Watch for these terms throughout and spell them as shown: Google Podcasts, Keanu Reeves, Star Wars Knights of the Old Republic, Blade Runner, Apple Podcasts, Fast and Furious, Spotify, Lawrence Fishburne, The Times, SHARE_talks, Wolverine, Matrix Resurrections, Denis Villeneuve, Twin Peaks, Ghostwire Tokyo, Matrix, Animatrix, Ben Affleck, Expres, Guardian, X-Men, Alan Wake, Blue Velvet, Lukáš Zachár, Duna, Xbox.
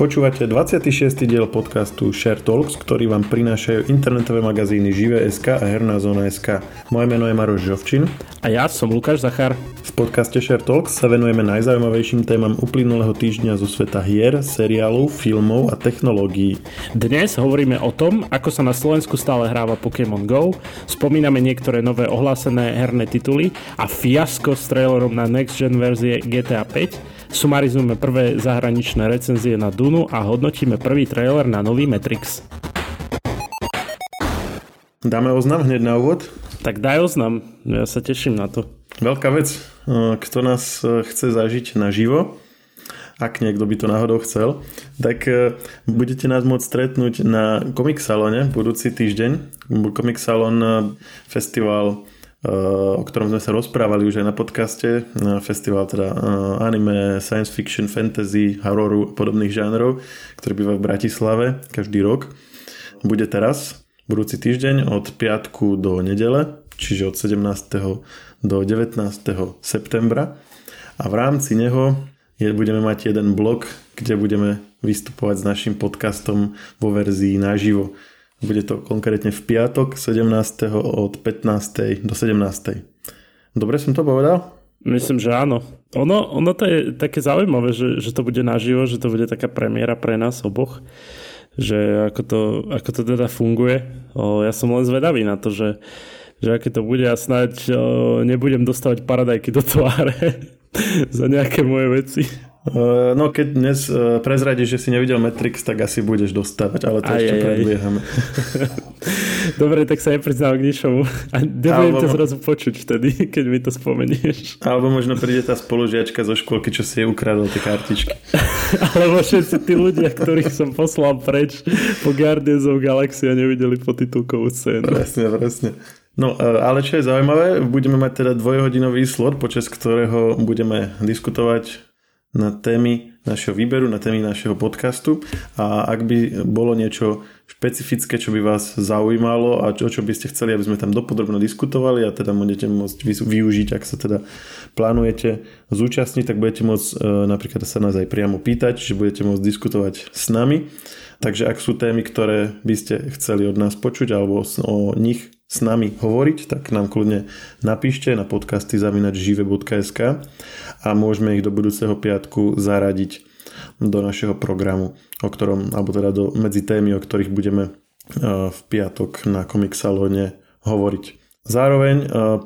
Počúvate 26. diel podcastu Share Talks, ktorý vám prinášajú internetové magazíny Živé.sk a HernáZóna.sk. Moje meno je Maroš Žovčin. A ja som Lukáš Zachár. V podcaste Share Talks sa venujeme najzaujímavejším témam uplynulého týždňa zo sveta hier, seriálov, filmov a technológií. Dnes hovoríme o tom, ako sa na Slovensku stále hráva Pokémon GO, spomíname niektoré nové ohlásené herné tituly a fiasko s trailerom na Next Gen verzie GTA 5. Sumarizujeme prvé zahraničné recenzie na Dunu a hodnotíme prvý trailer na nový Matrix. Dáme oznam hneď na úvod? Tak daj oznam, ja sa teším na to. Veľká vec, kto nás chce zažiť naživo, ak niekto by to náhodou chcel, tak budete nás môcť stretnúť na Comic Salóne budúci týždeň. Comic Salón festival, o ktorom sme sa rozprávali už aj na podcaste, festival teda anime, science fiction, fantasy, hororu a podobných žánrov, ktorý býva v Bratislave každý rok. Bude teraz, budúci týždeň, od piatku do nedele, čiže od 17. do 19. septembra. A v rámci neho budeme mať jeden blok, kde budeme vystupovať s našim podcastom vo verzii naživo. Bude to konkrétne v piatok 17. od 15. do 17. Dobre som to povedal? Myslím, že áno. Ono to je také zaujímavé, že to bude naživo, že to bude taká premiéra pre nás oboch, že ako to teda funguje. Ja som len zvedavý na to, že aké to bude a snáď nebudem dostávať paradajky do tváre za nejaké moje veci. No keď dnes prezradíš, že si nevidel Matrix, tak asi budeš dostávať, ale to ešte predbiehame. Dobre, tak sa nepriznám k ničomu a nebudem to zrazu počuť vtedy, keď mi to spomenieš. Alebo možno príde tá spolužiačka zo škôlky, čo si jej ukradol tie kartičky. Alebo všetci tí ľudia, ktorých som poslal preč po Guardianov Galaxy a nevideli podtitulkovú scénu. Presne. No, ale čo je zaujímavé, budeme mať teda dvojhodinový slot, počas ktorého budeme diskutovať na témy našeho výberu, na témy našeho podcastu, a ak by bolo niečo špecifické, čo by vás zaujímalo a čo by ste chceli, aby sme tam dopodrobne diskutovali, a teda budete môcť využiť, ak sa teda plánujete zúčastniť, tak budete môcť napríklad sa nás aj priamo pýtať, že budete môcť diskutovať s nami. Takže ak sú témy, ktoré by ste chceli od nás počuť alebo o nich s nami hovoriť, tak nám kľudne napíšte na podcasty@žive.sk a môžeme ich do budúceho piatku zaradiť do našeho programu, o ktorom, alebo teda medzi témy, o ktorých budeme v piatok na Comic Salóne hovoriť. Zároveň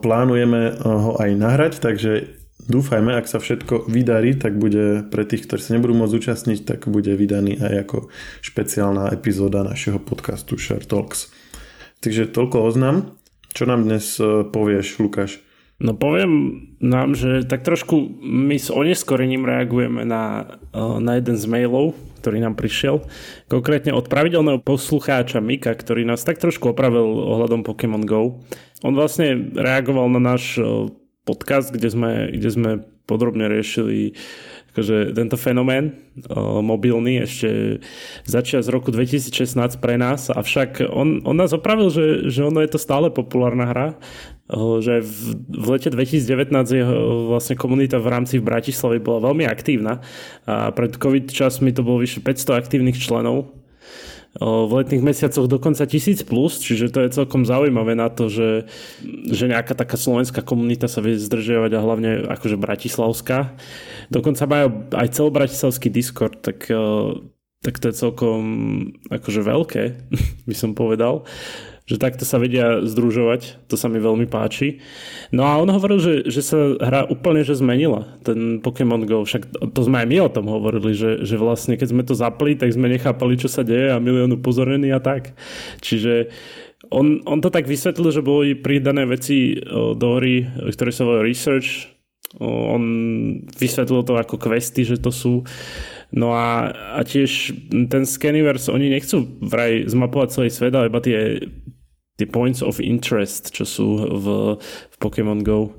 plánujeme ho aj nahrať, takže dúfajme, ak sa všetko vydarí, tak bude pre tých, ktorí sa nebudú môcť zúčastniť, tak bude vydaný aj ako špeciálna epizóda našeho podcastu Share Talks. Takže toľko oznám. Čo nám dnes povieš, Lukáš? No poviem nám, že tak trošku my s oneskorením reagujeme na jeden z mailov, ktorý nám prišiel. Konkrétne od pravidelného poslucháča Mika, ktorý nás tak trošku opravil ohľadom Pokémon GO. On vlastne reagoval na náš podcast, kde sme podrobne riešili akože tento fenomén mobilný ešte začal z roku 2016 pre nás, avšak on nás opravil, že ono je to stále populárna hra, že v lete 2019 jeho vlastne komunita v rámci v Bratislave bola veľmi aktívna a pred COVID časmi to bolo vyše 500 aktívnych členov, v letných mesiacoch dokonca 1000+, čiže to je celkom zaujímavé na to, že nejaká taká slovenská komunita sa vie zdržiavať, a hlavne akože bratislavská. Dokonca majú aj celobratislavský Discord, tak to je celkom akože veľké, by som povedal, že takto sa vedia združovať, to sa mi veľmi páči. No a on hovoril, že sa hra úplne zmenila, ten Pokémon GO, však to sme aj my o tom hovorili, že vlastne keď sme to zapli, tak sme nechápali, čo sa deje, a milión upozornení a tak. Čiže on to tak vysvetlil, že boli pridané veci do hry, ktoré sa volajú research, on vysvetlil to ako questy, že to sú. No a tiež ten Scanniverse, oni nechcú vraj zmapovať celý svet, ale iba tie points of interest, čo sú v Pokémon GO.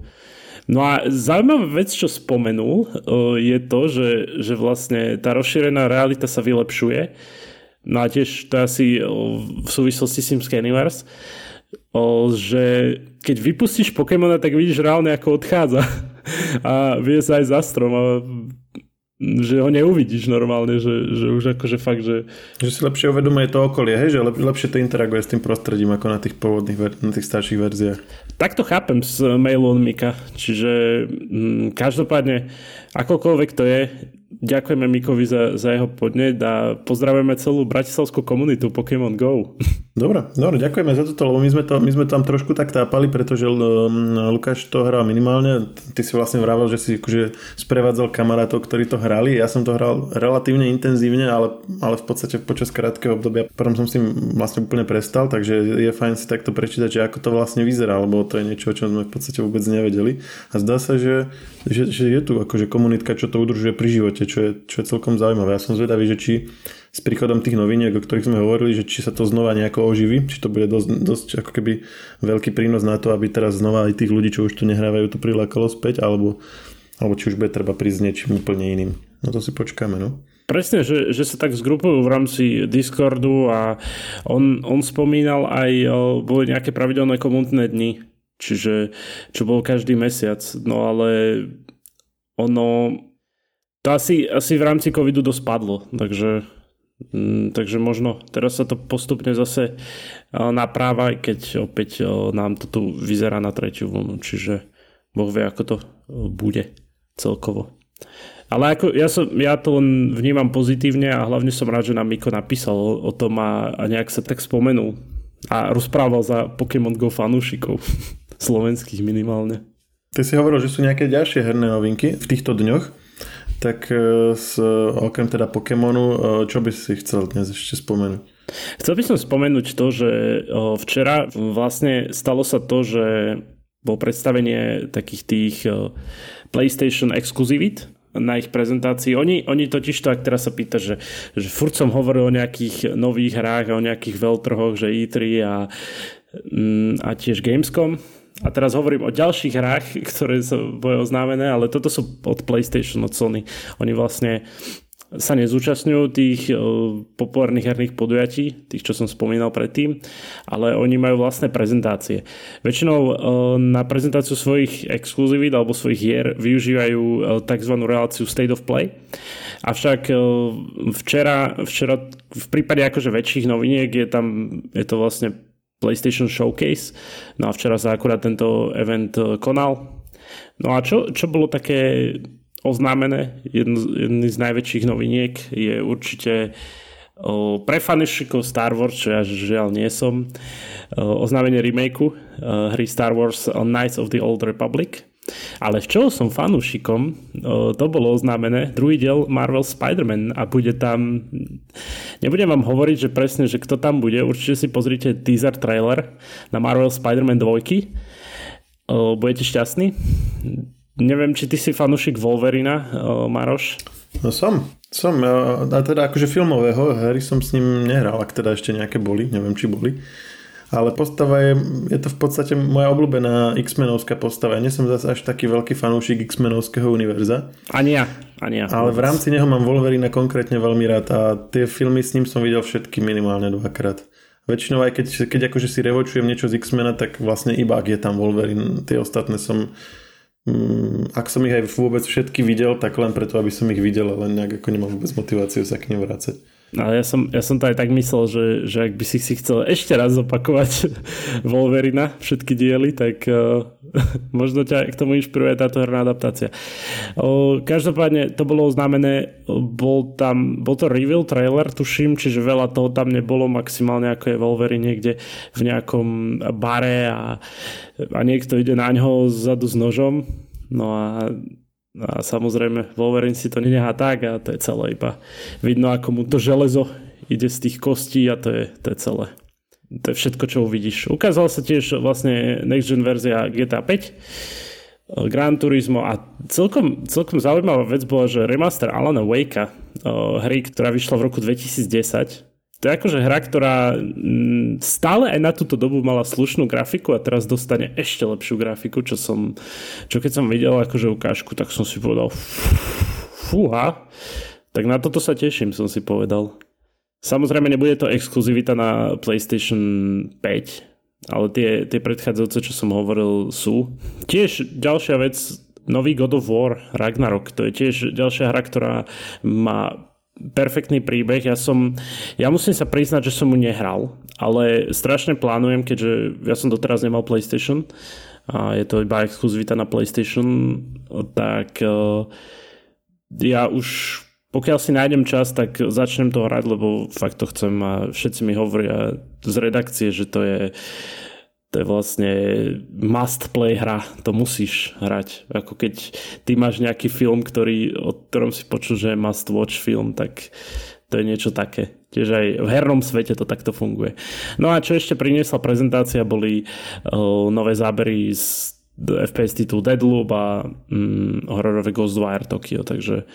No a zaujímavá vec, čo spomenul, je to, že vlastne tá rozšírená realita sa vylepšuje. No a tiež to asi v súvislosti s tým Scanniverse, že keď vypustíš Pokémona, tak vidíš reálne, ako odchádza a vie sa aj za strom a že ho neuvidíš normálne, že už akože fakt, že... Že si lepšie uvedomuje to okolie, hej? Že lepšie to interaguje s tým prostredím ako na tých pôvodných, na tých starších verziách. Tak to chápem z mailu od Mika, čiže každopádne, akokoľvek to je, ďakujeme Mikovi za jeho podnet a pozdravujeme celú bratislavskú komunitu Pokémon GO. Dobre, ďakujeme za toto, lebo my sme tam trošku tak tápali, pretože Lukáš to hral minimálne, ty si vlastne vravel, že si akože sprevádzal kamarátov, ktorí to hrali, ja som to hral relatívne intenzívne, ale v podstate počas krátkeho obdobia, potom som s tým vlastne úplne prestal, takže je fajn si takto prečítať, že ako to vlastne vyzerá, lebo to je niečo, o čom sme v podstate vôbec nevedeli a zdá sa, že je tu akože komunitka, čo to udržuje pri živote, čo je celkom zaujímavé. Ja som zvedavý, že či s príchodom tých noviniek, o ktorých sme hovorili, že či sa to znova nejako oživí, či to bude dosť ako keby veľký prínos na to, aby teraz znova aj tých ľudí, čo už tu nehrávajú, to prilákalo späť, alebo či už bude treba prísť niečím úplne iným. No to si počkáme, no. Presne, že sa tak zgrupujú v rámci Discordu a on spomínal aj, boli nejaké pravidelné komunitné dni, čiže čo bol každý mesiac, no ale ono to asi v rámci covidu dospadlo, takže možno teraz sa to postupne zase napráva, keď opäť nám to tu vyzerá na tretiu vlnu, čiže Boh vie, ako to bude celkovo. Ale ako, ja to len vnímam pozitívne a hlavne som rád, že nám Miko napísal o tom a nejak sa tak spomenul a rozprával za Pokémon GO fanúšikov slovenských minimálne. Ty si hovoril, že sú nejaké ďalšie herné novinky v týchto dňoch, tak okrem teda Pokémonu, čo by si chcel dnes ešte spomenúť? Chcel by som spomenúť to, že včera vlastne stalo sa to, že bolo predstavenie takých tých PlayStation exkluzivít na ich prezentácii. Oni totiž to, ak teraz sa pýta, že furt som hovoril o nejakých nových hrách a o nejakých veľtrhoch, že E3 a tiež Gamescom. A teraz hovorím o ďalších hrách, ktoré sú oznámené, ale toto sú od PlayStation, od Sony. Oni vlastne sa nezúčastňujú tých populárnych herných podujatí, tých, čo som spomínal predtým, ale oni majú vlastné prezentácie. Väčšinou na prezentáciu svojich exkluzivít alebo svojich hier využívajú tzv. Reláciu State of Play. Avšak včera v prípade akože väčších noviniek je to vlastne PlayStation Showcase. No a včera sa akurát tento event konal. No a čo bolo také oznámené, jedný z najväčších noviniek je určite pre fanúšikov Star Wars, čo ja žiaľ nie som, oznámenie remakeu hry Star Wars Knights of the Old Republic. Ale v čoho som fanúšikom, to bolo oznámené, druhý diel Marvel Spider-Man a bude tam, nebudem vám hovoriť, že presne, že kto tam bude, určite si pozrite teaser trailer na Marvel Spider-Man 2, budete šťastní. Neviem, či ty si fanúšik Wolverina, Maroš? No som. A teda akože filmového hry som s ním nehral, ak teda ešte nejaké boli, neviem, či boli. Ale postava je to v podstate moja obľúbená X-menovská postava. Ja nie som zase až taký veľký fanúšik X-menovského univerza. Ani ja. Ale v rámci neho mám Wolverina konkrétne veľmi rád a tie filmy s ním som videl všetky minimálne 2-krát. Väčšinou aj keď akože si revočujem niečo z X-mena, tak vlastne iba ak je tam Wolverine, tie ostatné som... Ak som ich aj vôbec všetky videl, tak len preto, aby som ich videl, ale nejak ako nemám vôbec motiváciu sa k nim vrácať. Ale ja som to aj tak myslel, že ak by si chcel ešte raz opakovať Wolverina, všetky diely, tak možno ťa k tomu inšpiruje táto herná adaptácia. Každopádne to bolo oznámené, bol to reveal trailer, tuším, čiže veľa toho tam nebolo, maximálne ako je Wolverine niekde v nejakom bare a niekto ide na ňoho zadu s nožom. No a samozrejme Wolverine si to nenehá tak a to je celé iba vidno, ako mu to železo ide z tých kostí a to je celé. To je všetko, čo uvidíš. Ukázala sa tiež vlastne next gen verzia GTA 5, Gran Turismo a celkom zaujímavá vec bola, že remaster Alana Wakea, hry, ktorá vyšla v roku 2010. To je akože hra, ktorá stále aj na túto dobu mala slušnú grafiku a teraz dostane ešte lepšiu grafiku, čo keď som videl akože ukážku, tak som si povedal fúha, tak na toto sa teším, som si povedal. Samozrejme nebude to exkluzivita na PlayStation 5, ale tie predchádzajúce, čo som hovoril, sú. Tiež ďalšia vec, nový God of War Ragnarok. To je tiež ďalšia hra, ktorá má perfektný príbeh. Ja musím sa priznať, že som mu nehral, ale strašne plánujem, keďže ja som doteraz nemal PlayStation a je to iba exkluzivita na PlayStation, tak ja už pokiaľ si nájdem čas, tak začnem to hrať, lebo fakt to chcem a všetci mi hovoria z redakcie, že to je vlastne must play hra, to musíš hrať. Ako keď ty máš nejaký film, o ktorom si počul, že je must watch film, tak to je niečo také. Tiež aj v hernom svete to takto funguje. No a čo ešte priniesla prezentácia, boli nové zábery z FPS titul Deathloop a hororové Ghostwire Tokyo, takže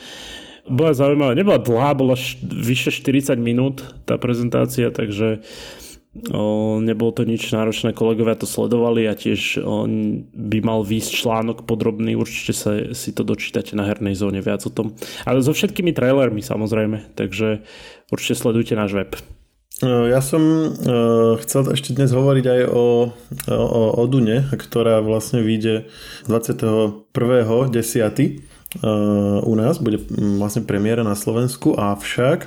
bola zaujímavá. Nebola dlhá, bola vyše 40 minút tá prezentácia, takže nebolo to nič náročné, kolegovia to sledovali a tiež on by mal výjsť článok podrobný, určite si to dočítate na Hernej zóne viac o tom, ale so všetkými trailermi samozrejme, takže určite sledujte náš web. Ja som chcel ešte dnes hovoriť aj o Dune, ktorá vlastne vyjde 21.10. U nás, bude vlastne premiéra na Slovensku, avšak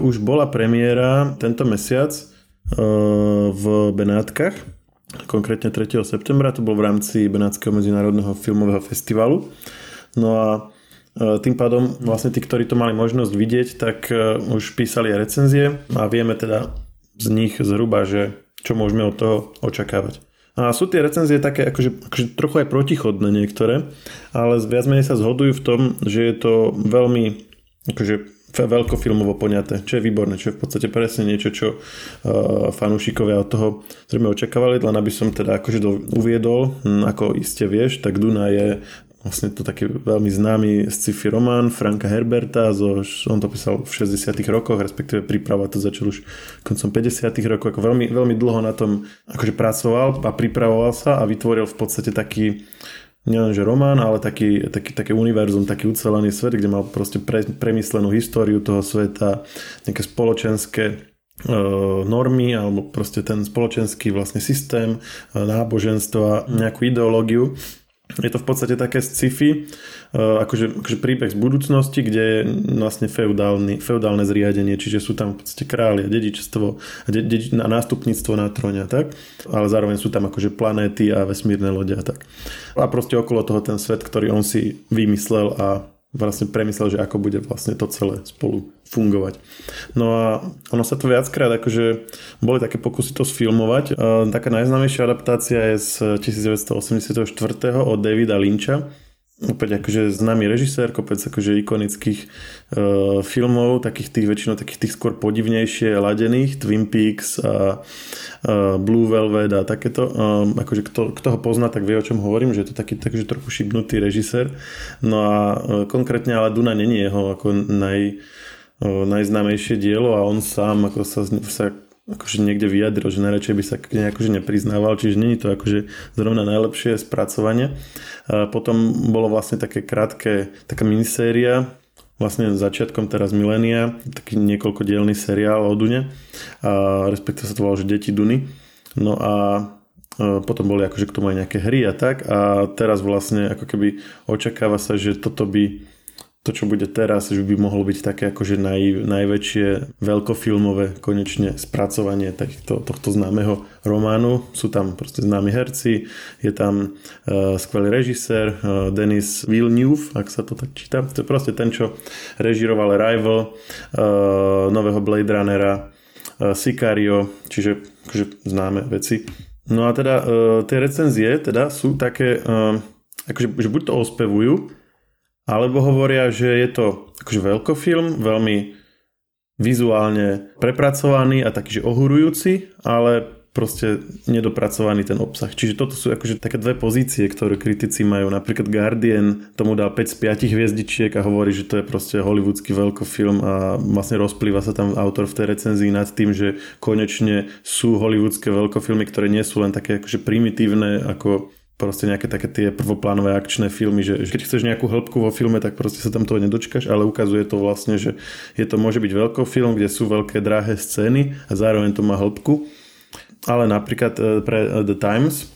už bola premiéra tento mesiac v Benátkach, konkrétne 3. septembra, to bol v rámci Benátskeho medzinárodného filmového festivalu. No a tým pádom vlastne tí, ktorí to mali možnosť vidieť, tak už písali aj recenzie a vieme teda z nich zhruba, že čo môžeme od toho očakávať. A sú tie recenzie také akože trochu aj protichodné niektoré, ale viac menej sa zhodujú v tom, že je to veľmi akože veľkofilmovo poňaté, čo je výborné, čo je v podstate presne niečo, čo fanúšikovia od toho zrejme očakávali, len aby som teda akože uviedol, ako iste vieš, tak Duna je vlastne to taký veľmi známy sci-fi román Franka Herberta, on to písal v 60. rokoch, respektíve príprava to začal už koncom 50. rokov, ako veľmi, veľmi dlho na tom akože pracoval a pripravoval sa a vytvoril v podstate taký nielenže román, ale také univerzum, taký ucelený svet, kde mal proste premyslenú históriu toho sveta, nejaké spoločenské normy, alebo proste ten spoločenský vlastne systém, náboženstva, nejakú ideológiu. Je to v podstate také sci-fi, akože príbeh z budúcnosti, kde je vlastne feudálne zriadenie, čiže sú tam v podstate králi a dedičstvo a nástupníctvo na tróne, tak? Ale zároveň sú tam akože planéty a vesmírne lode a tak. A proste okolo toho ten svet, ktorý on si vymyslel a vlastne premyslel, že ako bude vlastne to celé spolu fungovať. No a ono sa to viackrát, akože boli také pokusy to sfilmovať. Taká najznámejšia adaptácia je z 1984. od Davida Lyncha. Opäť akože známy režisér, kopec akože ikonických filmov, väčšinou takých tých skôr podivnejšie ladených, Twin Peaks a Blue Velvet a takéto. Akože kto ho pozná, tak vie, o čom hovorím, že je to taký takže trochu šibnutý režisér. No a konkrétne ale Duna není jeho ako najznámejšie dielo a on sám ako sa akože niekde vyjadril, že najradšej by sa akože nepriznával, čiže nie je to akože zrovna najlepšie spracovanie. A potom bolo vlastne také krátke, taká miniséria, vlastne začiatkom teraz milénia, taký niekoľkodielny seriál o Dune, a respektíve sa to volalo, že Deti Duny. No a potom boli akože k tomu aj nejaké hry a tak, a teraz vlastne ako keby očakáva sa, že to, čo bude teraz, že by mohlo byť také akože najväčšie veľkofilmové konečne spracovanie tohto známeho románu. Sú tam proste známi herci, je tam skvelý režisér Denis Villeneuve, ak sa to tak číta. To je proste ten, čo režiroval Arrival, nového Blade Runnera, Sicario, čiže akože známe veci. No a teda tie recenzie teda sú také, akože buď to ospevujú, alebo hovoria, že je to akože veľkofilm, veľmi vizuálne prepracovaný a taký, že ohurujúci, ale proste nedopracovaný ten obsah. Čiže toto sú akože také dve pozície, ktoré kritici majú. Napríklad Guardian tomu dal 5 z 5 hviezdičiek a hovorí, že to je proste hollywoodský veľkofilm a vlastne rozplýva sa tam autor v tej recenzii nad tým, že konečne sú hollywoodské veľkofilmy, ktoré nie sú len také akože primitívne, ako proste nejaké také tie prvoplánové akčné filmy, že keď chceš nejakú hĺbku vo filme, tak proste sa tam toho nedočkaš, ale ukazuje to vlastne, že môže byť veľkofilm, kde sú veľké drahé scény a zároveň to má hĺbku. Ale napríklad pre The Times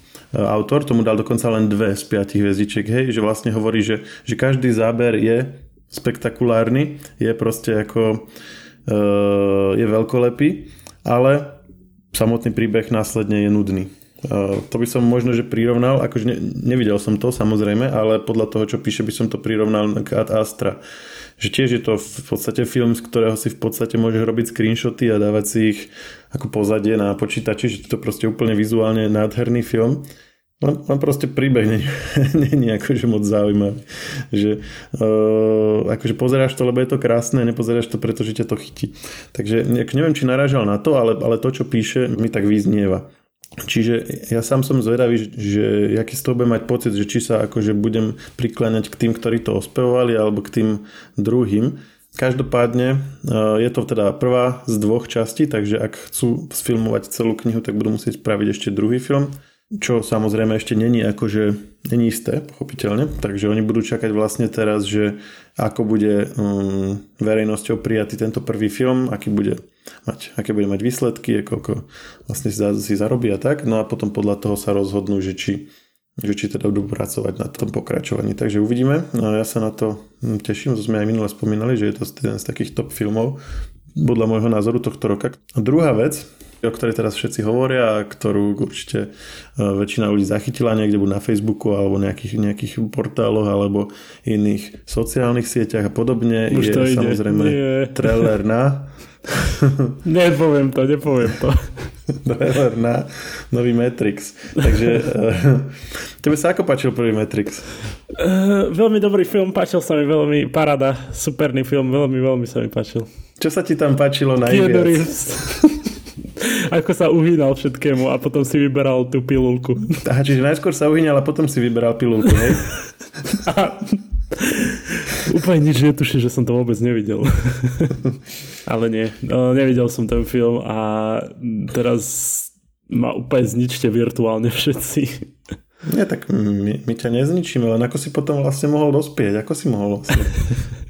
autor, tomu dal dokonca len 2 z 5 hviezdičiek, hej, že vlastne hovorí, že každý záber je spektakulárny, je proste ako je veľkolepý, ale samotný príbeh následne je nudný. To by som možno, že prirovnal, akože nevidel som to samozrejme, ale podľa toho, čo píše, by som to prirovnal k Ad Astra. Že tiež je to v podstate film, z ktorého si v podstate môžeš robiť screenshoty a dávať si ich ako pozadie na počítači, že to proste úplne vizuálne nádherný film. Len proste príbeh nie je akože moc zaujímavý. Že, akože pozeráš to, lebo je to krásne, nepozeráš to, pretože ťa to chytí. Takže neviem, či narážal na to, ale to, čo píše, mi tak vyznieva. Čiže ja sám som zvedavý, že aký z toho budem mať pocit, že či sa akože budem prikláňať k tým, ktorí to ospevovali, alebo k tým druhým. Každopádne je to teda prvá z 2 častí, takže ak chcú sfilmovať celú knihu, tak budú musieť spraviť ešte druhý film, čo samozrejme ešte není akože není isté, pochopiteľne. Takže oni budú čakať vlastne teraz, že ako bude verejnosťou prijatý tento prvý film, aké bude mať výsledky, koľko vlastne si zarobia tak, no a potom podľa toho sa rozhodnú, že či teda budú pracovať na tom pokračovaní. Takže uvidíme, no, ja sa na to teším, to sme aj minule spomínali, že je to jeden z takých top filmov podľa môjho názoru tohto roka. A druhá vec, o ktorej teraz všetci hovoria a ktorú určite väčšina ľudí zachytila niekde buď na Facebooku alebo nejakých portáloch alebo iných sociálnych sieťach a podobne, už je samozrejme trailer na nepoviem to trailer na nový Matrix. Takže tebe sa ako páčil prvý Matrix? Veľmi dobrý film, páčil sa mi veľmi, paráda, superný film, veľmi sa mi páčil. Čo sa ti tam páčilo najviac? Ako sa uhýnal všetkému a potom si vyberal tú pilulku. Aha, čiže najskôr sa uhýnal a potom si vyberal pilulku, hej? Úplne nič netuším, že som to vôbec nevidel. Ale nie, nevidel som ten film a teraz ma úplne zničte virtuálne všetci. Nie, tak my ťa nezničíme, len ako si potom vlastne mohol dospieť? Ako si mohol vlastne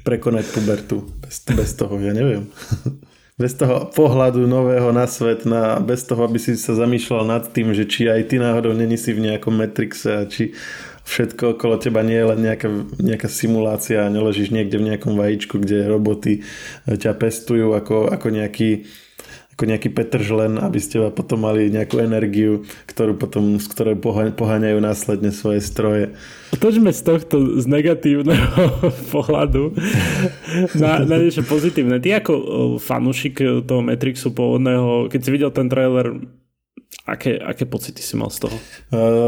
prekonať pubertu bez toho? Ja neviem. Bez toho pohľadu nového na svet, bez toho, aby si sa zamýšľal nad tým, že či aj ty náhodou neni si v nejakom Matrixe a či všetko okolo teba nie je len nejaká simulácia a neležíš niekde v nejakom vajíčku, kde roboty ťa pestujú ako nejaký petržlen, aby ste potom mali nejakú energiu, z ktorej poháňajú následne svoje stroje. Otočme z tohto z negatívneho pohľadu na niečo pozitívne. Ty ako fanúšik toho Matrixu pôvodného, keď si videl ten trailer, aké pocity si mal z toho?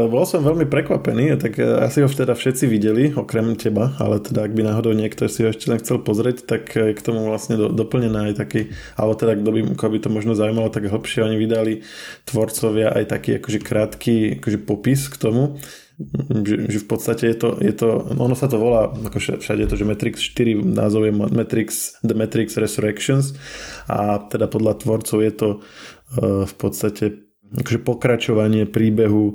Bol som veľmi prekvapený, tak asi ho teda všetci videli, okrem teba, ale teda ak by náhodou niekto si ho ešte len chcel pozrieť, tak k tomu vlastne doplnená aj taký, alebo teda koho by to možno zaujímalo, tak hlbšie oni vydali tvorcovia aj taký akože krátky akože popis k tomu, že v podstate je to ono sa to volá, ako všade je to, že Matrix 4, názov je Matrix, The Matrix Resurrections a teda podľa tvorcov je to v podstate akože pokračovanie príbehu,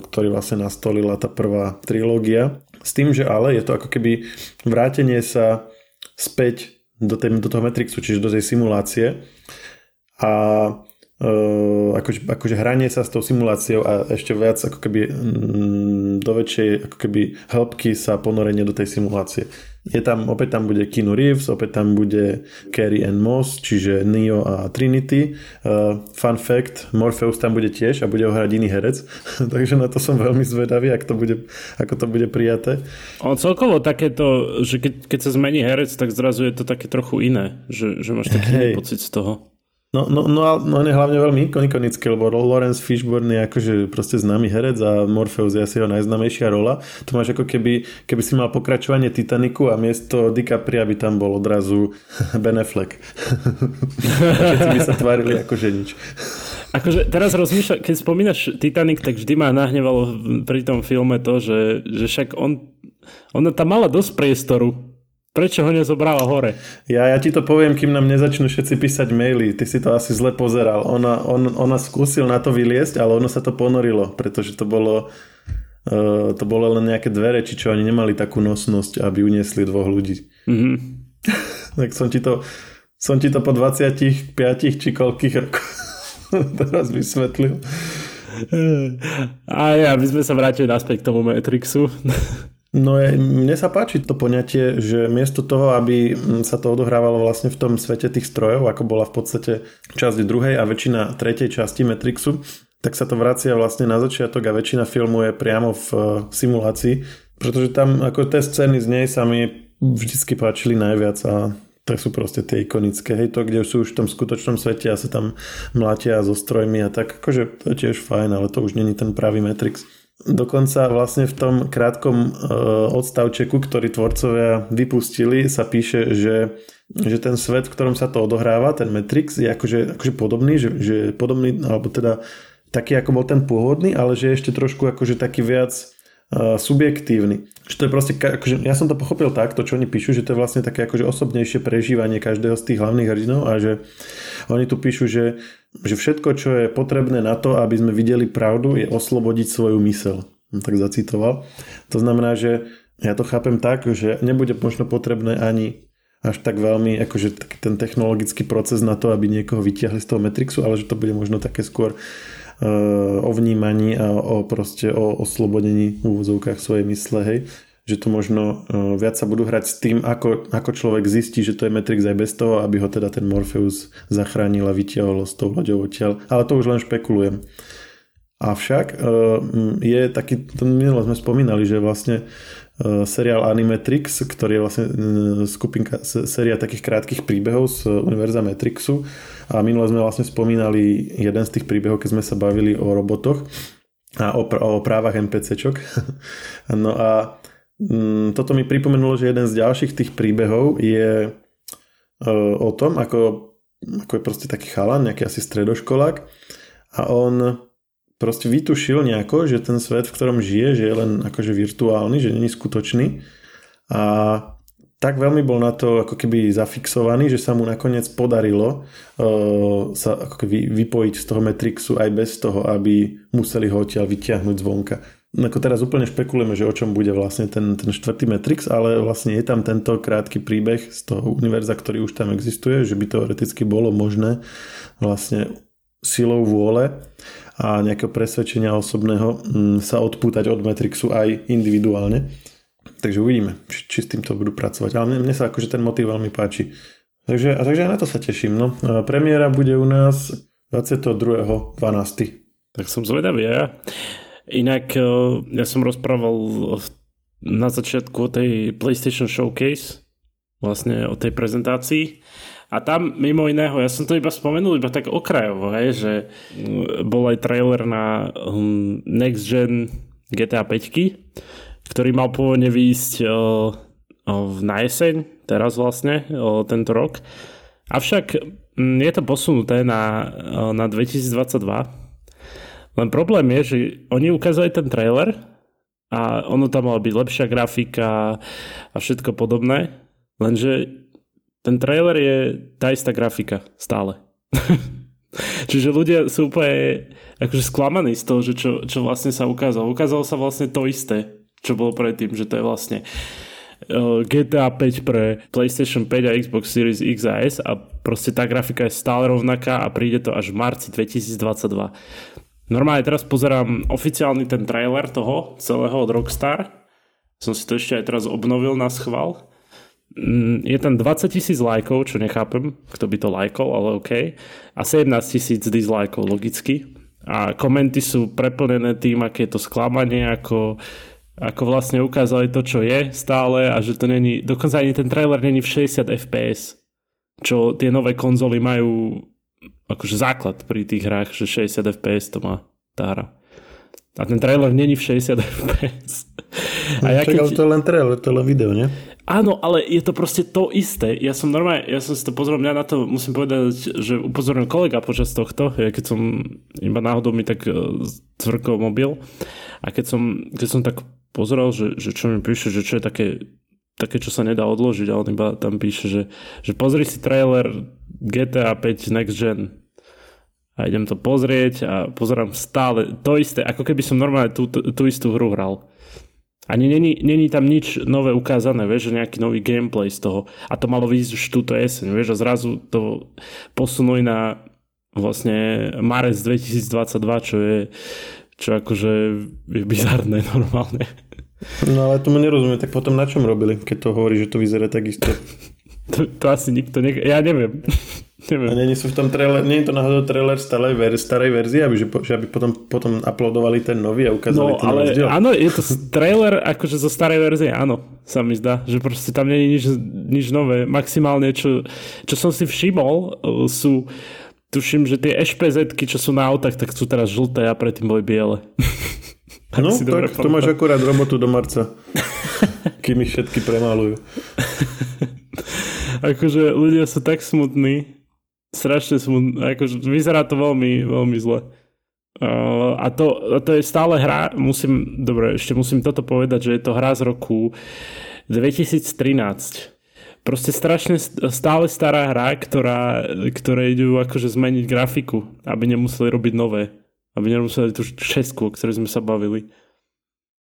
ktorý vlastne nastolila tá prvá trilógia. S tým, že ale je to ako keby vrátenie sa späť do toho Matrixu, čiže do tej simulácie a akože hranie sa s tou simuláciou a ešte viac ako keby do väčšej ako keby hĺbky sa ponorenie do tej simulácie. Opäť tam bude Keanu Reeves, opäť tam bude Carrie Ann Moss, čiže Neo a Trinity. Fun fact, Morpheus tam bude tiež a bude ho hrať iný herec. Takže na to som veľmi zvedavý, ako to bude prijaté. On celkovo takéto, že keď sa zmení herec, tak zrazu je to také trochu iné, že máš taký iný pocit z toho. No on je hlavne veľmi ikonický, lebo Lawrence Fishburne je akože proste známy herec a Morpheus je asi jeho najznámejšia rola. To máš ako keby si mal pokračovanie Titanicu a miesto DiCapria by tam bol odrazu Ben Affleck. Všetci by sa tvárili akože nič. Akože teraz rozmýšľam, keď spomínaš Titanic, tak vždy ma nahnevalo pri tom filme to, že však ona tam mala dosť priestoru. Prečo ho nezobrala hore? Ja ti to poviem, kým nám nezačnú všetci písať maily. Ty si to asi zle pozeral. Ona skúsil na to vyliesť, ale ono sa to ponorilo, pretože to bolo len nejaké dvere, či čo, oni nemali takú nosnosť, aby uniesli 2 ľudí. Mm-hmm. Tak som ti to po 25 či koľkých rokov teraz vysvetlil. A my sme sa vrátili naspäť k tomu Matrixu. No mne sa páči to poňatie, že miesto toho, aby sa to odohrávalo vlastne v tom svete tých strojov, ako bola v podstate časť druhej a väčšina tretej časti Matrixu, tak sa to vracia vlastne na začiatok a väčšina filmu je priamo v simulácii, pretože tam ako tie scény z nej sa mi vždycky páčili najviac a tak sú proste tie ikonické, hej, to, kde sú už v tom skutočnom svete a sa tam mlátia so strojmi a tak, akože to je tiež fajn, ale to už není ten pravý Matrix. Dokonca vlastne v tom krátkom odstavčeku, ktorý tvorcovia vypustili, sa píše, že ten svet, v ktorom sa to odohráva, ten Matrix, je akože podobný, že je podobný, alebo teda taký, ako bol ten pôvodný, ale že je ešte trošku akože taký viac subjektívny. Že to je proste, akože, ja som to pochopil takto, čo oni píšu, že to je vlastne také akože osobnejšie prežívanie každého z tých hlavných hrdinov a že oni tu píšu, že všetko, čo je potrebné na to, aby sme videli pravdu, je oslobodiť svoju myseľ. Tak zacitoval. To znamená, že ja to chápem tak, že nebude možno potrebné ani až tak veľmi akože ten technologický proces na to, aby niekoho vytiahli z toho Matrixu, ale že to bude možno také skôr o vnímaní a o oslobodení v úvodzovkách svojej mysle, hej. Že to možno viac sa budú hrať s tým, ako človek zistí, že to je Matrix aj bez toho, aby ho teda ten Morpheus zachránil a vytiahol s tou loďou odtiaľ. Ale to už len špekulujem. Avšak je taký, to minule sme spomínali, že vlastne seriál Animatrix, ktorý je vlastne skupinka, séria takých krátkych príbehov z univerza Matrixu, a minule sme vlastne spomínali jeden z tých príbehov, keď sme sa bavili o robotoch a o právach NPCčok. No a toto mi pripomenulo, že jeden z ďalších tých príbehov je o tom, ako je proste taký chalan, nejaký asi stredoškolák, a on proste vytušil nejako, že ten svet, v ktorom žije, že je len akože virtuálny, že není skutočný, a tak veľmi bol na to ako keby zafixovaný, že sa mu nakoniec podarilo sa ako keby vypojiť z toho Matrixu aj bez toho, aby museli ho odtiaľ vyťahnuť zvonka. Ako teraz úplne špekulujeme, že o čom bude vlastne ten štvrtý Matrix, ale vlastne je tam tento krátky príbeh z toho univerza, ktorý už tam existuje, že by teoreticky bolo možné vlastne silou vôle a nejakého presvedčenia osobného sa odpútať od Matrixu aj individuálne. Takže uvidíme, či s týmto budú pracovať. Ale mne sa akože ten motív veľmi páči. Takže aj na to sa teším. No. Premiéra bude u nás 22.12. Tak som zvedavý, ja. Inak ja som rozprával na začiatku o tej PlayStation Showcase, vlastne o tej prezentácii, a tam mimo iného, ja som to iba spomenul iba tak okrajovo, že bol aj trailer na Next Gen GTA 5, ktorý mal pôvodne výjsť na jeseň, teraz vlastne tento rok, avšak je to posunuté na 2022. Len problém je, že oni ukázali ten trailer a ono tam mala byť lepšia grafika a všetko podobné, lenže ten trailer je tá istá grafika stále. Čiže ľudia sú úplne akože sklamaní z toho, že čo vlastne sa ukázalo. Ukázalo sa vlastne to isté, čo bolo predtým, že to je vlastne GTA 5 pre PlayStation 5 a Xbox Series X a S, a proste tá grafika je stále rovnaká a príde to až v marci 2022. Normálne teraz pozerám oficiálny ten trailer toho celého od Rockstar. Som si to ešte aj teraz obnovil na schvál. Je tam 20,000 lajkov, čo nechápem, kto by to lajkol, ale okej. A 17,000 dislajkov, logicky. A komenty sú preplnené tým, aké je to sklamanie, ako vlastne ukázali to, čo je stále, a že to není, dokonca ani ten trailer není v 60 fps, čo tie nové konzoly majú akože základ pri tých hrách, že 60 fps to má tá hra. A ten trailer není v 60 fps. To je len trailer, to je len video, nie? Áno, ale je to proste to isté. Ja som si to pozrel, mňa na to musím povedať, že upozornil kolega počas tohto, keď som iba náhodou mi tak cvrkol mobil, a keď som tak pozrel, že čo mi píše, že čo je také, čo sa nedá odložiť, a on iba tam píše, že pozri si trailer GTA 5 Next Gen. A idem to pozrieť a pozerám stále to isté, ako keby som normálne tú istú hru hral. Ani není tam nič nové ukázané, vieš, že nejaký nový gameplay z toho. A to malo výjsť už túto jeseň, vieš, a zrazu to posunuli na vlastne marec 2022, čo akože je bizarné normálne. No ale tomu nerozumiem, tak potom na čom robili, keď to hovorí, že to vyzerá takisto? To asi nikto ja neviem. Neviem. A nie je to náhodou trailer starej verzie, aby potom uploadovali ten nový a ukázali ten rozdiel. Áno, je to trailer akože zo starej verzie, áno, sa mi zdá, že proste tam nie je nič nové. Maximálne, čo som si všimol, sú, tuším, že tie HPZ-ky, čo sú na autách, tak sú teraz žlté a predtým boli biele. No, tak to máš akurát robotu do marca, kým ich všetky premalujú. Akože ľudia sú tak smutní, strašne smutné, akože vyzerá to veľmi, veľmi zle. A to je stále hra, ešte musím toto povedať, že je to hra z roku 2013. Proste strašne stále stará hra, ktoré idú akože zmeniť grafiku, aby nemuseli robiť nové. Aby nemuseli tú šestku, o ktorej sme sa bavili.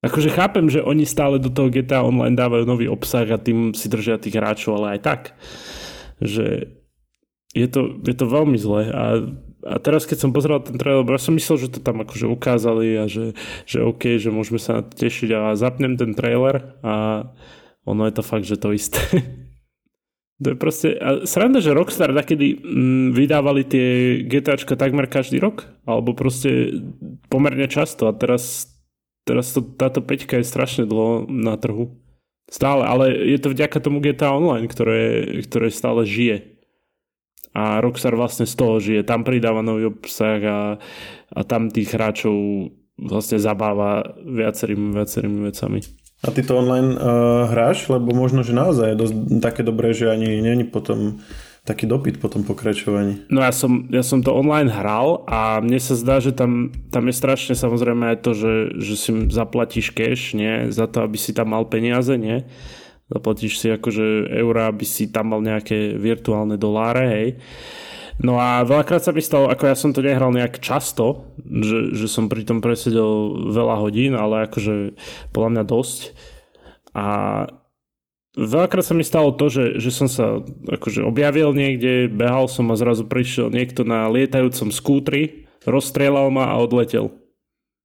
Akože chápem, že oni stále do toho GTA Online dávajú nový obsah a tým si držia tých hráčov, ale aj tak, že je to veľmi zlé a teraz keď som pozeral ten trailer, ja som myslel, že to tam akože ukázali a že OK, že môžeme sa na to tešiť a zapnem ten trailer a ono je to fakt, že to isté. To je proste, a sranda, že Rockstar takedy vydávali tie GTAčka takmer každý rok, alebo proste pomerne často a teraz táto peťka je strašne dlho na trhu. Stále, ale je to vďaka tomu GTA Online, ktoré stále žije. A Rockstar vlastne z toho žije. Tam pridáva nový obsah a tam tých hráčov vlastne zabáva viacerými vecami. A ty to online hráš? Lebo možno, že naozaj je také dobré, že ani není potom taký dopyt po tom pokračovaní. No ja som to online hral a mne sa zdá, že tam je strašne samozrejme aj to, že si zaplatíš cash, nie? Za to, aby si tam mal peniaze, nie? Zaplatíš si akože eurá, aby si tam mal nejaké virtuálne doláre, hej. No a veľakrát sa mi stalo, ako ja som to nehral nejak často, že som pri tom presedel veľa hodín, ale akože podľa mňa dosť. A veľakrát sa mi stalo to, že som sa akože objavil niekde, behal som a zrazu prišiel niekto na lietajúcom skútri, rozstrieľal ma a odletel.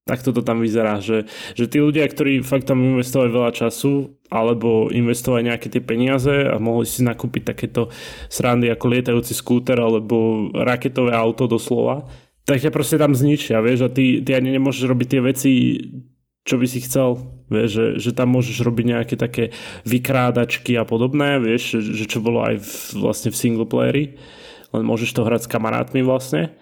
Tak toto tam vyzerá, že tí ľudia, ktorí fakt tam investovali veľa času alebo investovali nejaké tie peniaze a mohli si nakúpiť takéto srandy ako lietajúci skúter alebo raketové auto doslova, tak ťa proste tam zničia, vieš, a ty ani nemôžeš robiť tie veci, čo by si chcel, vieš, že tam môžeš robiť nejaké také vykrádačky a podobné, vieš, že čo bolo aj vlastne v singleplayeri, len môžeš to hrať s kamarátmi vlastne.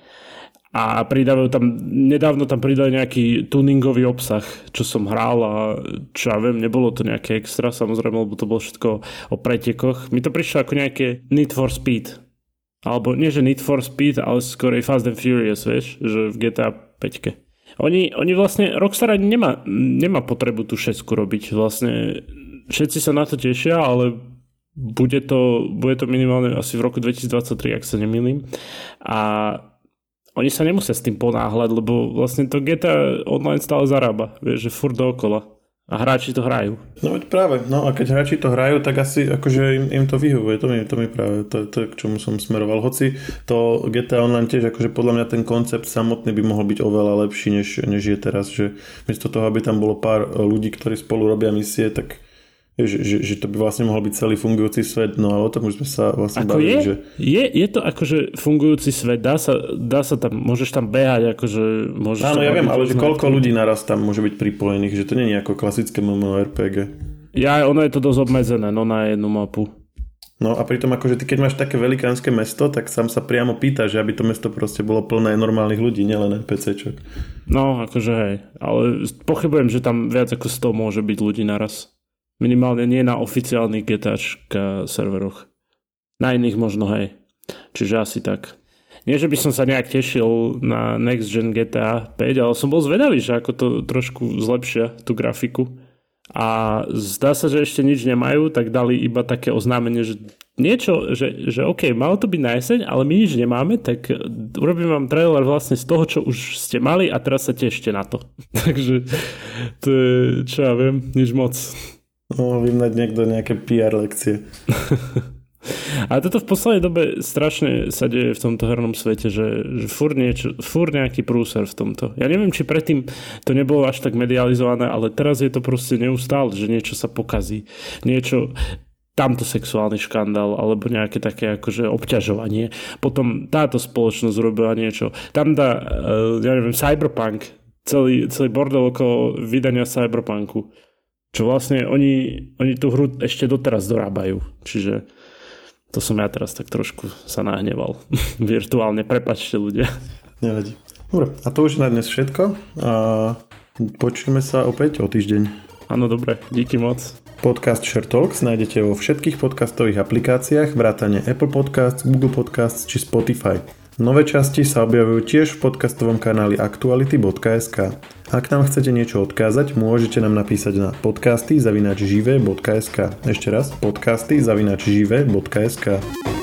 A nedávno tam pridali nejaký tuningový obsah, čo som hral a čo ja viem, nebolo to nejaké extra, samozrejme, lebo to bolo všetko o pretekoch. Mi to prišlo ako nejaké Need for Speed. Alebo nie, že Need for Speed, ale skôr Fast and Furious, vieš, že v GTA 5-ke. Oni vlastne, Rockstar ani nemá potrebu tú šesku robiť. Vlastne všetci sa na to tešia, ale bude to minimálne asi v roku 2023, ak sa nemýlim. A oni sa nemusia s tým ponáhľať, lebo vlastne to GTA Online stále zarába, vieš, že furt dookola. A hráči to hrajú. No veď práve, no a keď hráči to hrajú, tak asi akože im to vyhovuje, to mi práve, to je k čomu som smeroval. Hoci to GTA Online tiež, akože podľa mňa ten koncept samotný by mohol byť oveľa lepší, než je teraz, že miesto toho, aby tam bolo pár ľudí, ktorí spolu robia misie, tak že to by vlastne mohol byť celý fungujúci svet, no a o tom už sme sa vlastne ako bavili. Je to akože fungujúci svet, dá sa tam, môžeš tam behať, akože môžeš... Áno, ja viem, ale že koľko ľudí naraz tam môže byť pripojených, že to nie je ako klasické MMORPG. Ono je to dosť obmedzené, no na jednu mapu. No a pritom akože ty keď máš také velikánske mesto, tak sám sa priamo pýta, že aby to mesto proste bolo plné normálnych ľudí, nielen NPCčok. No akože hej, ale pochybujem, že tam viac ako 100 môže byť ľudí naraz. Minimálne nie na oficiálnych GTAčka serveroch. Na iných možno, hej. Čiže asi tak. Nie, že by som sa nejak tešil na Next Gen GTA 5, ale som bol zvedavý, že ako to trošku zlepšia tú grafiku. A zdá sa, že ešte nič nemajú, tak dali iba také oznámenie, že niečo, že OK, malo to byť na jeseň, ale my nič nemáme, tak urobím vám trailer vlastne z toho, čo už ste mali a teraz sa tešte na to. Takže to je, čo ja viem, nič moc. No, vymnať niekto nejaké PR lekcie. A toto v poslednej dobe strašne sa deje v tomto hernom svete, že furt nejaký prúser v tomto. Ja neviem, či predtým to nebolo až tak medializované, ale teraz je to proste neustále, že niečo sa pokazí. Niečo, tamto sexuálny škandál, alebo nejaké také akože obťažovanie. Potom táto spoločnosť urobila niečo. Tam dá, ja neviem, Cyberpunk. Celý bordel okolo vydania Cyberpunku. Čo vlastne oni tú hru ešte doteraz dorábajú. Čiže to som ja teraz tak trošku sa nahneval. Virtuálne, prepáčte ľudia. Nevadí. Dobre, a to už na dnes všetko. A počujeme sa opäť o týždeň. Áno, dobre, díky moc. Podcast Share Talks nájdete vo všetkých podcastových aplikáciách vrátane Apple Podcasts, Google Podcasts či Spotify. Nové časti sa objavujú tiež v podcastovom kanáli aktuality.sk. Ak nám chcete niečo odkázať, môžete nám napísať na podcasty@žive.sk. Ešte raz, podcasty@žive.sk.